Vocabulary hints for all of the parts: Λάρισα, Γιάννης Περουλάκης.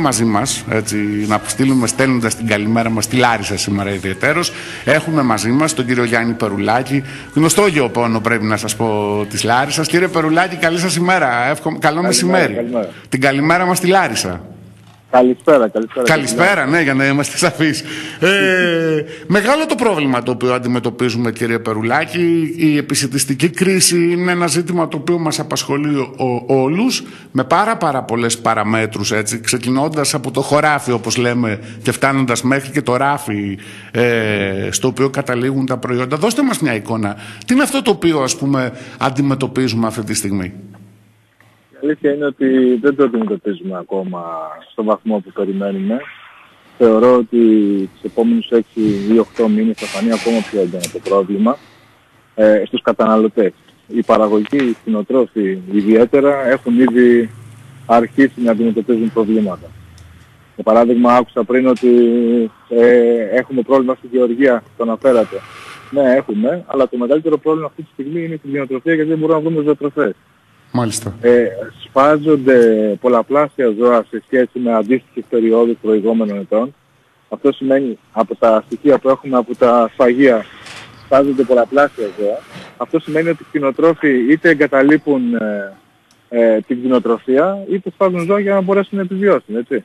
Μαζί μας, έτσι, να στείλουμε στέλνοντας την καλημέρα μας στη Λάρισα σήμερα ιδιαιτέρως, έχουμε μαζί μας τον κύριο Γιάννη Περουλάκη, γνωστό γεωπόνο πρέπει να σας πω της Λάρισας. Κύριε Περουλάκη, καλή σας ημέρα, καλό μεσημέρι. Καλημέρα. Την καλημέρα μας στη Λάρισα. Καλησπέρα, ναι, για να είμαστε σαφείς. Μεγάλο το πρόβλημα το οποίο αντιμετωπίζουμε, κύριε Περουλάκη. Η επισιτιστική κρίση είναι ένα ζήτημα το οποίο μας απασχολεί όλους, με πάρα πολλές παραμέτρους, έτσι, ξεκινώντας από το χωράφι, όπως λέμε, και φτάνοντας μέχρι και το ράφι στο οποίο καταλήγουν τα προϊόντα. Δώστε μας μια εικόνα. Τι είναι αυτό το οποίο, ας πούμε, αντιμετωπίζουμε αυτή τη στιγμή? Η αλήθεια είναι ότι δεν το αντιμετωπίζουμε ακόμα στον βαθμό που περιμένουμε. Θεωρώ ότι τους επόμενους 6 ή 8 μήνες θα φανεί ακόμα πιο έντονο το πρόβλημα στους καταναλωτές. Οι παραγωγοί, οι κτηνοτρόφοι ιδιαίτερα, έχουν ήδη αρχίσει να αντιμετωπίζουν προβλήματα. Για παράδειγμα, άκουσα πριν ότι έχουμε πρόβλημα στη γεωργία, το αναφέρατε. Ναι, έχουμε, αλλά το μεγαλύτερο πρόβλημα αυτή τη στιγμή είναι η κτηνοτροφία, γιατί δεν μπορούμε να βρούμε ζωοτροφές. Μάλιστα. Σπάζονται πολλαπλάσια ζώα σε σχέση με αντίστοιχες περιόδους προηγούμενων ετών. Αυτό σημαίνει, από τα στοιχεία που έχουμε από τα σφαγεία, σπάζονται πολλαπλάσια ζώα. Αυτό σημαίνει ότι οι κτηνοτρόφοι είτε εγκαταλείπουν την κτηνοτροφία, είτε σπάζουν ζώα για να μπορέσουν να επιβιώσουν, έτσι.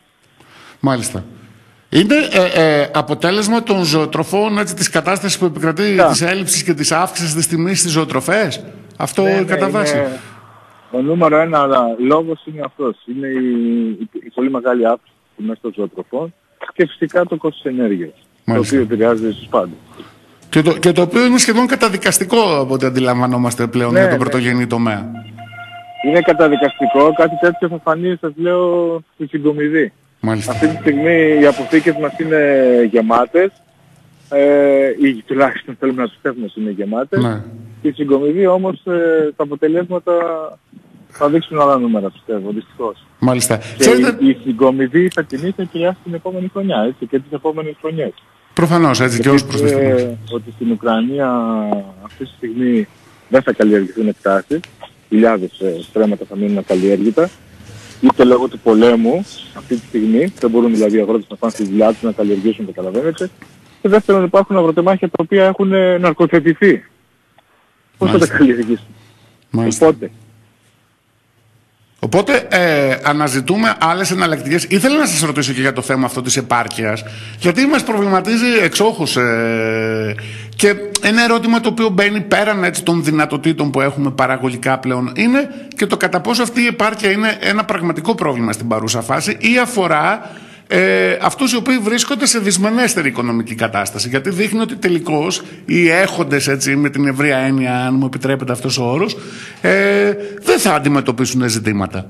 Μάλιστα. Είναι αποτέλεσμα των ζωοτροφών, έτσι, της κατάστασης που επικρατεί, της έλλειψης και της αύξησης της τιμής στις ζωοτροφές. Αυτό κατά βάση. Ο νούμερο ένα λόγος είναι αυτός. Είναι η πολύ μεγάλη αύξηση μέσα των ζωοτροφών και φυσικά το κόστος ενέργειας, το οποίο επηρεάζει στους πάντους. Και το οποίο είναι σχεδόν καταδικαστικό από ό,τι αντιλαμβανόμαστε πλέον για τον πρωτογενή τομέα. Είναι καταδικαστικό, κάτι τέτοιο θα φανεί, σας λέω, στη συγκομιδή. Μάλιστα. Αυτή τη στιγμή οι αποθήκες μας είναι γεμάτες, ή τουλάχιστον θέλουμε να σκεφτούμε ότι είναι γεμάτες. Ναι. Η συγκομιδή όμως, τα αποτελέσματα θα δείξουν άλλα νούμερα, πιστεύω, δυστυχώς. Μάλιστα. Και η συγκομιδή θα κινείται και για την επόμενη χρονιά, έτσι, και τις επόμενες χρονιές. Προφανώς, έτσι, και ως προς τις τιμές. Ότι στην Ουκρανία αυτή τη στιγμή δεν θα καλλιεργηθούν εκτάσεις, χιλιάδες στρέμματα θα μείνουν ακαλλιέργητα, είτε λόγω του πολέμου αυτή τη στιγμή, δεν μπορούν δηλαδή οι αγρότες να πάνε στη δουλειά τους να καλλιεργήσουν, καταλαβαίνετε. Και δεύτερον, υπάρχουν αγροτεμάχια τα οποία έχουν ναρκοθετηθεί. Πώς θα τα καλλιεργήσουν? Οπότε αναζητούμε άλλες εναλλακτικές. Ήθελα να σας ρωτήσω και για το θέμα αυτό της επάρκειας, γιατί μας προβληματίζει εξόχως και ένα ερώτημα το οποίο μπαίνει πέραν, έτσι, των δυνατοτήτων που έχουμε παραγωγικά πλέον, είναι και το κατά πόσο αυτή η επάρκεια είναι ένα πραγματικό πρόβλημα στην παρούσα φάση ή αφορά αυτούς οι οποίοι βρίσκονται σε δυσμενέστερη οικονομική κατάσταση. Γιατί δείχνει ότι τελικώς οι έχοντες, έτσι, με την ευρεία έννοια, αν μου επιτρέπεται αυτός ο όρος, δεν θα αντιμετωπίσουν ζητήματα.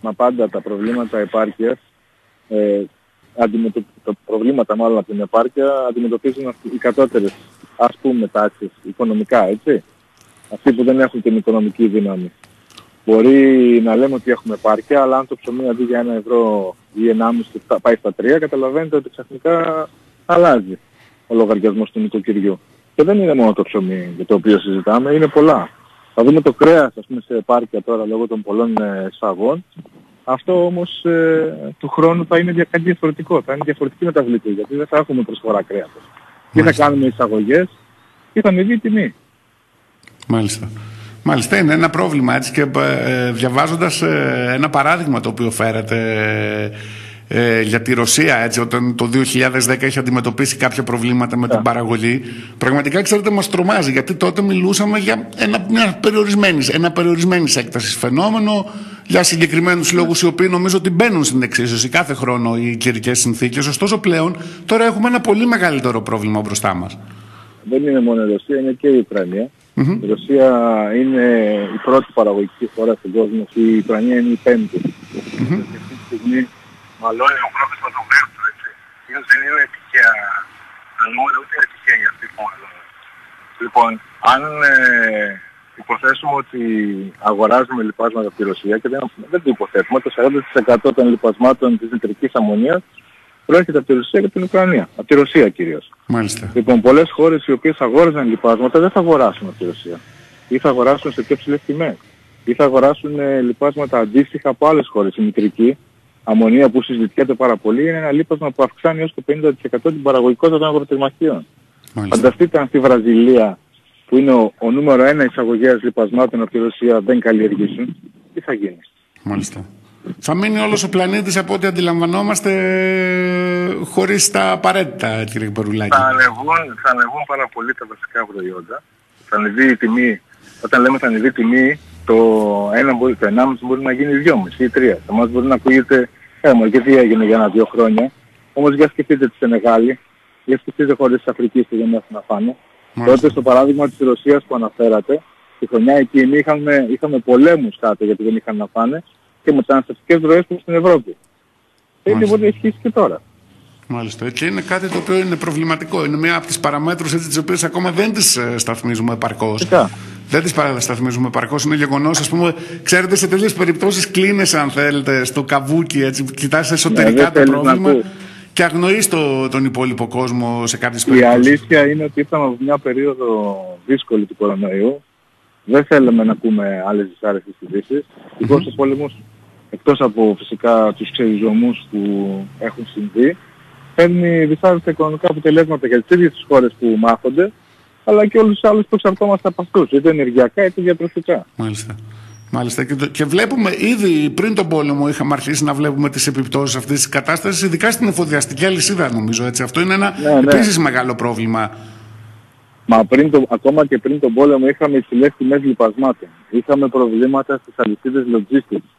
Μα πάντα τα προβλήματα επάρκειας, τα προβλήματα μάλλον από την επάρκεια, αντιμετωπίζουν οι κατώτερες, ας πούμε, τάξεις οικονομικά, έτσι. Αυτοί που δεν έχουν την οικονομική δύναμη. Μπορεί να λέμε ότι έχουμε επάρκεια, αλλά αν το ψωμί αντί για 1 ευρώ ή 1,5 πάει στα 3, καταλαβαίνετε ότι ξαφνικά αλλάζει ο λογαριασμός του νοικοκυριού. Και δεν είναι μόνο το ψωμί για το οποίο συζητάμε, είναι πολλά. Θα δούμε το κρέας, ας πούμε, σε επάρκεια τώρα λόγω των πολλών εισαγών. Αυτό όμως του χρόνου θα είναι κάτι διαφορετικό, θα είναι διαφορετική μεταβλητή, γιατί δεν θα έχουμε προσφορά κρέατος. Ή θα κάνουμε εισαγωγές ή θα μειωθεί η τιμή. Μάλιστα. Μάλιστα, είναι ένα πρόβλημα, έτσι, και διαβάζοντας ένα παράδειγμα το οποίο φέρατε για τη Ρωσία, έτσι, όταν το 2010 είχε αντιμετωπίσει κάποια προβλήματα με την παραγωγή, πραγματικά, ξέρετε, μας τρομάζει, γιατί τότε μιλούσαμε για ένα περιορισμένης έκτασης φαινόμενο, για συγκεκριμένους λόγους οι οποίοι νομίζω ότι μπαίνουν στην εξίσωση κάθε χρόνο οι καιρικές συνθήκες. Ωστόσο πλέον τώρα έχουμε ένα πολύ μεγαλύτερο πρόβλημα μπροστά μας. Δεν είναι μόνο η Ρωσία, είναι και η Ουκρανία. Η Ρωσία είναι η πρώτη παραγωγική χώρα στον κόσμο και η Ουκρανία είναι η πέμπτη. Και αυτή τη στιγμή μαλώνει ο πρώτος με τον πέμπτο, έτσι. Δεν είναι τυχαία τα νούμερα, ούτε είναι τυχαία για αυτή που μαλώνει. Λοιπόν, αν υποθέσουμε ότι αγοράζουμε λιπάσματα από τη Ρωσία, και δεν το υποθέτουμε, το 40% των λιπασμάτων της νητρικής αμμονίας προέρχεται από τη Ρωσία και την Ουκρανία. Από τη Ρωσία κυρίως. Μάλιστα. Λοιπόν, πολλές χώρες οι οποίες αγόραζαν λιπάσματα δεν θα αγοράσουν από τη Ρωσία. Ή θα αγοράσουν σε πιο ψηλές τιμές. Ή θα αγοράσουν λιπάσματα αντίστοιχα από άλλες χώρες, οι μητρικοί, αμμονία που συζητιέται πάρα πολύ, είναι ένα λίπασμα που αυξάνει έως το 50% την παραγωγικότητα των αγροτεμαχίων. Φανταστείτε αν στη Βραζιλία, που είναι ο νούμερο ένα εισαγωγέας λιπασμάτων από τη Ρωσία, δεν καλλιεργήσουν, τι θα γίνει. Μάλιστα. Θα μείνει όλος ο πλανήτης, από ό,τι αντιλαμβανόμαστε, χωρίς τα απαραίτητα, κύριε Περουλάκη. Θα ανεβούν πάρα πολύ τα βασικά προϊόντα. Θα ανεβεί η τιμή. Όταν λέμε θα ανεβεί η τιμή, το 1,5 μπορεί να γίνει 2,5 ή 3. Σε εμάς μπορεί να ακούγεται, και τι έγινε για 1-2 χρόνια. Όμως για σκεφτείτε τη Σενεγάλη, για σκεφτείτε χωρίς της Αφρικής που δεν έχουν να φάνε. Τότε στο παράδειγμα της Ρωσίας που αναφέρατε, τη χρονιά εκείνη είχαμε πολέμους κάτω γιατί δεν είχαν να φάνε, και μεταναστευτικές ροές προς την Ευρώπη. Έτσι μπορεί να ισχύσει και τώρα. Μάλιστα. Και είναι κάτι το οποίο είναι προβληματικό. Είναι μία από τις παραμέτρους τις οποίες ακόμα δεν τις σταθμίζουμε επαρκώς. Δεν τις παρασταθμίζουμε επαρκώς. Είναι γεγονός, ας πούμε, ξέρετε, σε τέτοιες περιπτώσεις κλείνεσαι, αν θέλετε, στο καβούκι, έτσι, κοιτάς εσωτερικά το πρόβλημα και αγνοείς τον υπόλοιπο κόσμο σε κάποιες περιπτώσεις. Η αλήθεια είναι ότι ήρθαμε από μια περίοδο δύσκολη του κορονοϊού. Δεν θέλουμε να ακούμε άλλες δυσάρεστες ειδήσεις. Εκτός από πόλεμους, εκτός από φυσικά τους ξεριζωμούς που έχουν συμβεί, παίρνει δυσάρεστα οικονομικά αποτελέσματα για τις ίδιες τις χώρες που μάχονται, αλλά και όλους τους άλλους που εξαρτώμαστε από αυτούς, είτε ενεργειακά είτε διατροφικά. Μάλιστα. Μάλιστα. Και βλέπουμε ήδη πριν τον πόλεμο, είχαμε αρχίσει να βλέπουμε τις επιπτώσεις αυτής της κατάστασης, ειδικά στην εφοδιαστική αλυσίδα, νομίζω. Έτσι. Αυτό είναι ένα επίσης μεγάλο πρόβλημα. Μα ακόμα και πριν τον πόλεμο είχαμε υψηλές τιμές λιπασμάτων. Είχαμε προβλήματα στις αλυσίδες logistics.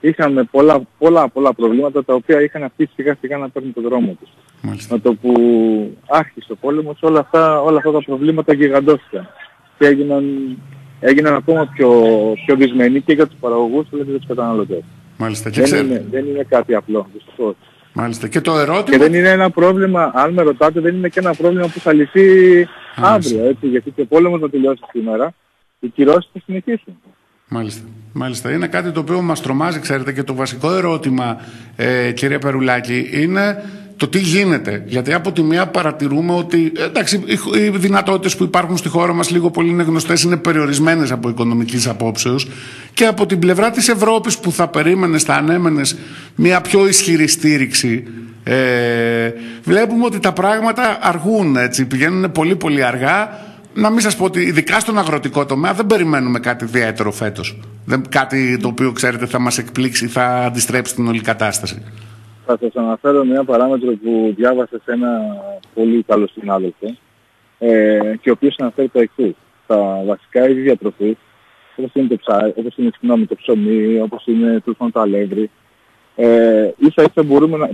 Είχαμε πολλά προβλήματα τα οποία είχαν αρχίσει σιγά σιγά να παίρνουν τον δρόμο τους. Με το που άρχισε ο πόλεμος όλα αυτά τα προβλήματα γιγαντώθηκαν και έγιναν ακόμα πιο δυσμενή και για τους παραγωγούς αλλά και για τους καταναλωτές. Μάλιστα. Δεν είναι κάτι απλό, δυστυχώς. Μάλιστα. Και το ερώτημα... Και δεν είναι ένα πρόβλημα, αν με ρωτάτε, δεν είναι και ένα πρόβλημα που θα λυθεί αύριο, έτσι, γιατί και ο πόλεμος θα τελειώσει σήμερα, οι κυρώσεις θα συνεχίσουν. Μάλιστα. Μάλιστα. Είναι κάτι το οποίο μας τρομάζει, ξέρετε, και το βασικό ερώτημα, κυρία Περουλάκη, είναι το τι γίνεται. Γιατί από τη μία παρατηρούμε ότι εντάξει, οι δυνατότητες που υπάρχουν στη χώρα μας λίγο πολύ είναι γνωστές, είναι περιορισμένες από οικονομικής απόψεως, και από την πλευρά της Ευρώπης που θα περίμενες, θα ανέμενες μια πιο ισχυρή στήριξη, βλέπουμε ότι τα πράγματα αργούν, έτσι, πηγαίνουν πολύ πολύ αργά. Να μην σας πω ότι ειδικά στον αγροτικό τομέα δεν περιμένουμε κάτι ιδιαίτερο φέτος. Κάτι το οποίο, ξέρετε, θα μας εκπλήξει, θα αντιστρέψει την όλη κατάσταση. Θα σας αναφέρω μια παράμετρο που διάβασα σε ένα πολύ καλό συνάδελφο, και ο οποίος αναφέρει το εξής. Τα βασικά είδη διατροφής, όπως είναι το ψωμί, όπως είναι το αλεύρι, ίσα-ίσα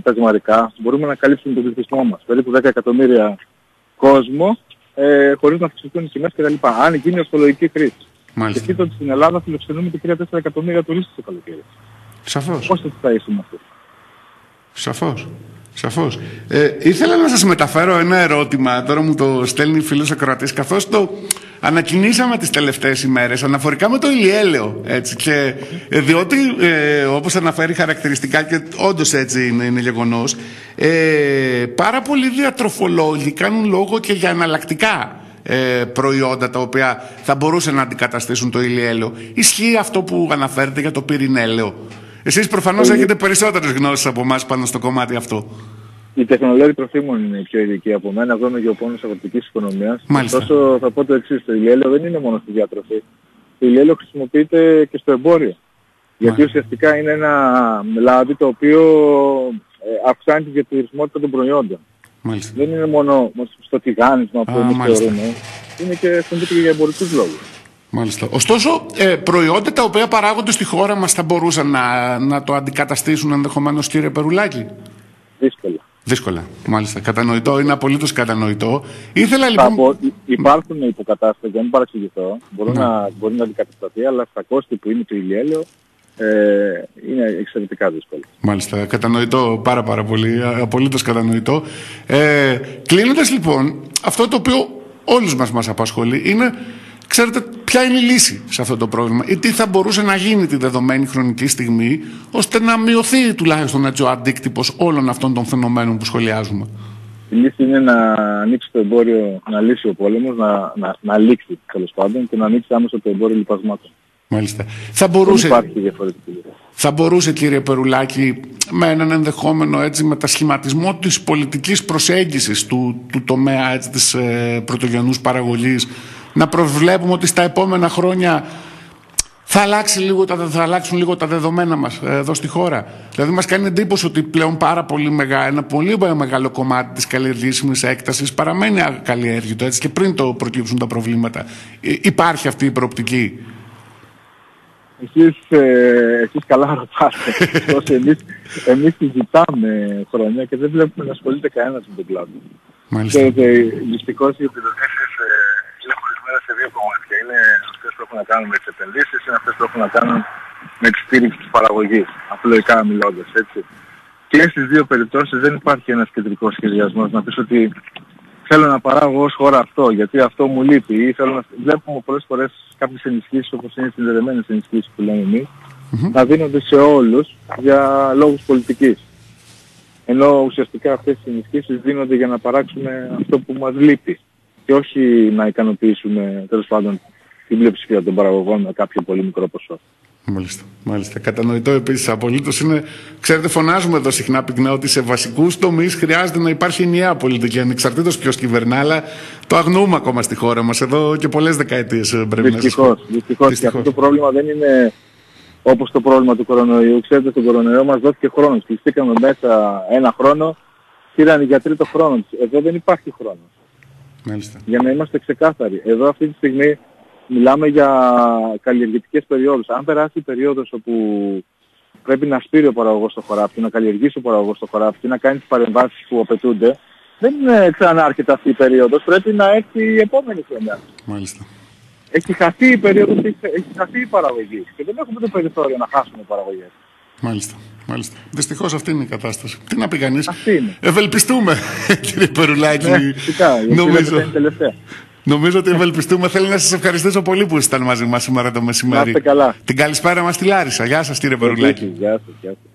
τα ζυμαρικά, μπορούμε να καλύψουμε τον πληθυσμό μας. Περίπου 10 εκατομμύρια κόσμο, χωρίς να αυξηθούν οι τιμές κτλ. Αν γίνει ορθολογική κρίση. Και σκεφτείτε ότι στην Ελλάδα φιλοξενούμε και 3-4 εκατομμύρια τουρίστες το καλοκαίρι. Σαφώς. Πώς θα ήσουν αυτοί. Σαφώς. Ήθελα να σας μεταφέρω ένα ερώτημα, τώρα μου το στέλνει φίλος ακροατής, καθώς το ανακοινήσαμε τις τελευταίες ημέρες αναφορικά με το ηλιέλαιο. Έτσι, και, διότι, όπως αναφέρει χαρακτηριστικά, και όντως έτσι είναι γεγονός, πάρα πολλοί διατροφολόγοι κάνουν λόγο και για εναλλακτικά προϊόντα τα οποία θα μπορούσαν να αντικαταστήσουν το ηλιέλαιο. Ισχύει αυτό που αναφέρεται για το πυρηνέλαιο? Εσείς προφανώς έχετε περισσότερες γνώσεις από εμάς πάνω στο κομμάτι αυτό. Οι τεχνολόγοι τροφίμων είναι πιο ειδικοί από μένα. Εγώ είμαι γεωπόνος αγροτικής οικονομίας. Ωστόσο, θα πω το εξής: το ηλιέλαιο δεν είναι μόνο στη διατροφή. Το ηλιέλαιο χρησιμοποιείται και στο εμπόριο. Γιατί ουσιαστικά είναι ένα λάδι το οποίο αυξάνει τη διατηρησιμότητα των προϊόντων. Δεν είναι μόνο στο τηγάνισμα που εμείς θεωρούμε, είναι και για εμπορικούς λόγους. Μάλιστα. Ωστόσο, προϊόντα τα οποία παράγονται στη χώρα μας θα μπορούσαν να το αντικαταστήσουν ενδεχομένως, κύριε Περουλάκη? Δύσκολα. Μάλιστα. Κατανοητό. Είναι απολύτως κατανοητό. Ήθελα λοιπόν... Υπάρχουν υποκατάστατα, για να μην παραξηγηθώ. Μπορεί να αντικατασταθεί, αλλά στα κόστη που είναι το ηλιέλαιο είναι εξαιρετικά δύσκολο. Μάλιστα. Κατανοητό. Πάρα πολύ. Απολύτως κατανοητό. Κλείνοντας λοιπόν, αυτό το οποίο όλους μας απασχολεί είναι... Ξέρετε, ποια είναι η λύση σε αυτό το πρόβλημα ή τι θα μπορούσε να γίνει τη δεδομένη χρονική στιγμή ώστε να μειωθεί τουλάχιστον έτσι ο αντίκτυπος όλων αυτών των φαινομένων που σχολιάζουμε? Η λύση είναι να ανοίξει το εμπόριο, να λύσει ο πόλεμος, να λήξει τέλος πάντων, και να ανοίξει άμεσα το εμπόριο λιπασμάτων. Μάλιστα. Θα μπορούσε, κύριε Περουλάκη, με έναν ενδεχόμενο έτσι, μετασχηματισμό της πολιτικής προσέγγισης του τομέα έτσι, της πρωτογενούς παραγωγής, να προβλέπουμε ότι στα επόμενα χρόνια θα αλλάξουν λίγο τα δεδομένα μας εδώ στη χώρα? Δηλαδή μας κάνει εντύπωση ότι πλέον ένα πολύ μεγάλο κομμάτι της καλλιεργήσιμης έκτασης παραμένει ακαλλιέργητο έτσι, και πριν το προκύψουν τα προβλήματα. Υπάρχει αυτή η προοπτική? Εσείς καλά ρωτάτε. Εμείς συζητάμε χρόνια και δεν βλέπουμε να ασχολείται κανένας με τον κλάδο. Δυστυχώς οι επιδοτήσεις είναι χωρισμένες σε δύο κομμάτια. Είναι αυτές που έχουν να κάνουν με τις επενδύσεις, είναι αυτές που έχουν να κάνουν με τη στήριξη της παραγωγής, απλοϊκά μιλώντας, έτσι. Και στις δύο περιπτώσεις δεν υπάρχει ένας κεντρικός σχεδιασμός να πεις ότι θέλω να παράγω ως χώρα αυτό, γιατί αυτό μου λείπει. Βλέπουμε πολλές φορές κάποιες ενισχύσεις, όπως είναι οι συνδεδεμένες ενισχύσεις που λέμε εμείς, να δίνονται σε όλους για λόγους πολιτικής. Ενώ ουσιαστικά αυτές οι ενισχύσεις δίνονται για να παράξουμε αυτό που μας λείπει και όχι να ικανοποιήσουμε, τέλος πάντων, την πλειοψηφία των παραγωγών με κάποιο πολύ μικρό ποσό. Μάλιστα, μάλιστα. Κατανοητό επίσης απολύτως είναι. Ξέρετε, φωνάζουμε εδώ συχνά πυκνά ότι σε βασικούς τομείς χρειάζεται να υπάρχει ενιαία πολιτική, ανεξαρτήτως ποιος κυβερνά, αλλά το αγνοούμε ακόμα στη χώρα μας εδώ και πολλές δεκαετίες πρέπει να συζητήσουμε. Δυστυχώς. Και αυτό το πρόβλημα δεν είναι όπως το πρόβλημα του κορονοϊού. Ξέρετε, στον κορονοϊό μας δόθηκε χρόνος. Κλειστήκαμε μέσα ένα χρόνο, πήραν οι γιατροί το χρόνο τους. Εδώ δεν υπάρχει χρόνος. Μάλιστα. Για να είμαστε ξεκάθαροι. Εδώ αυτή τη στιγμή μιλάμε για καλλιεργητικές περιόδους. Αν περάσει η περίοδος όπου πρέπει να σπείρει ο παραγωγός στο χωράφι, να καλλιεργήσει ο παραγωγός στο χωράφι, να κάνει τις παρεμβάσεις που απαιτούνται, δεν ξανάρχεται αυτή η περίοδος. Πρέπει να έρθει η επόμενη χρονιά. Μάλιστα. Έχει χαθεί η περίοδος, έχει χαθεί η παραγωγή και δεν έχουμε το περιθώριο να χάσουμε παραγωγές. Μάλιστα. Μάλιστα. Δυστυχώς αυτή είναι η κατάσταση. Τι να πει κανείς. Ευελπιστούμε, κύριε Περουλάκη. Νομίζω ότι ευελπιστούμε. Θέλω να σας ευχαριστήσω πολύ που ήσασταν μαζί μας σήμερα το μεσημέρι. Την καλησπέρα μας στη Λάρισα. Γεια σας, κύριε Περουλάκη. Γεια σας.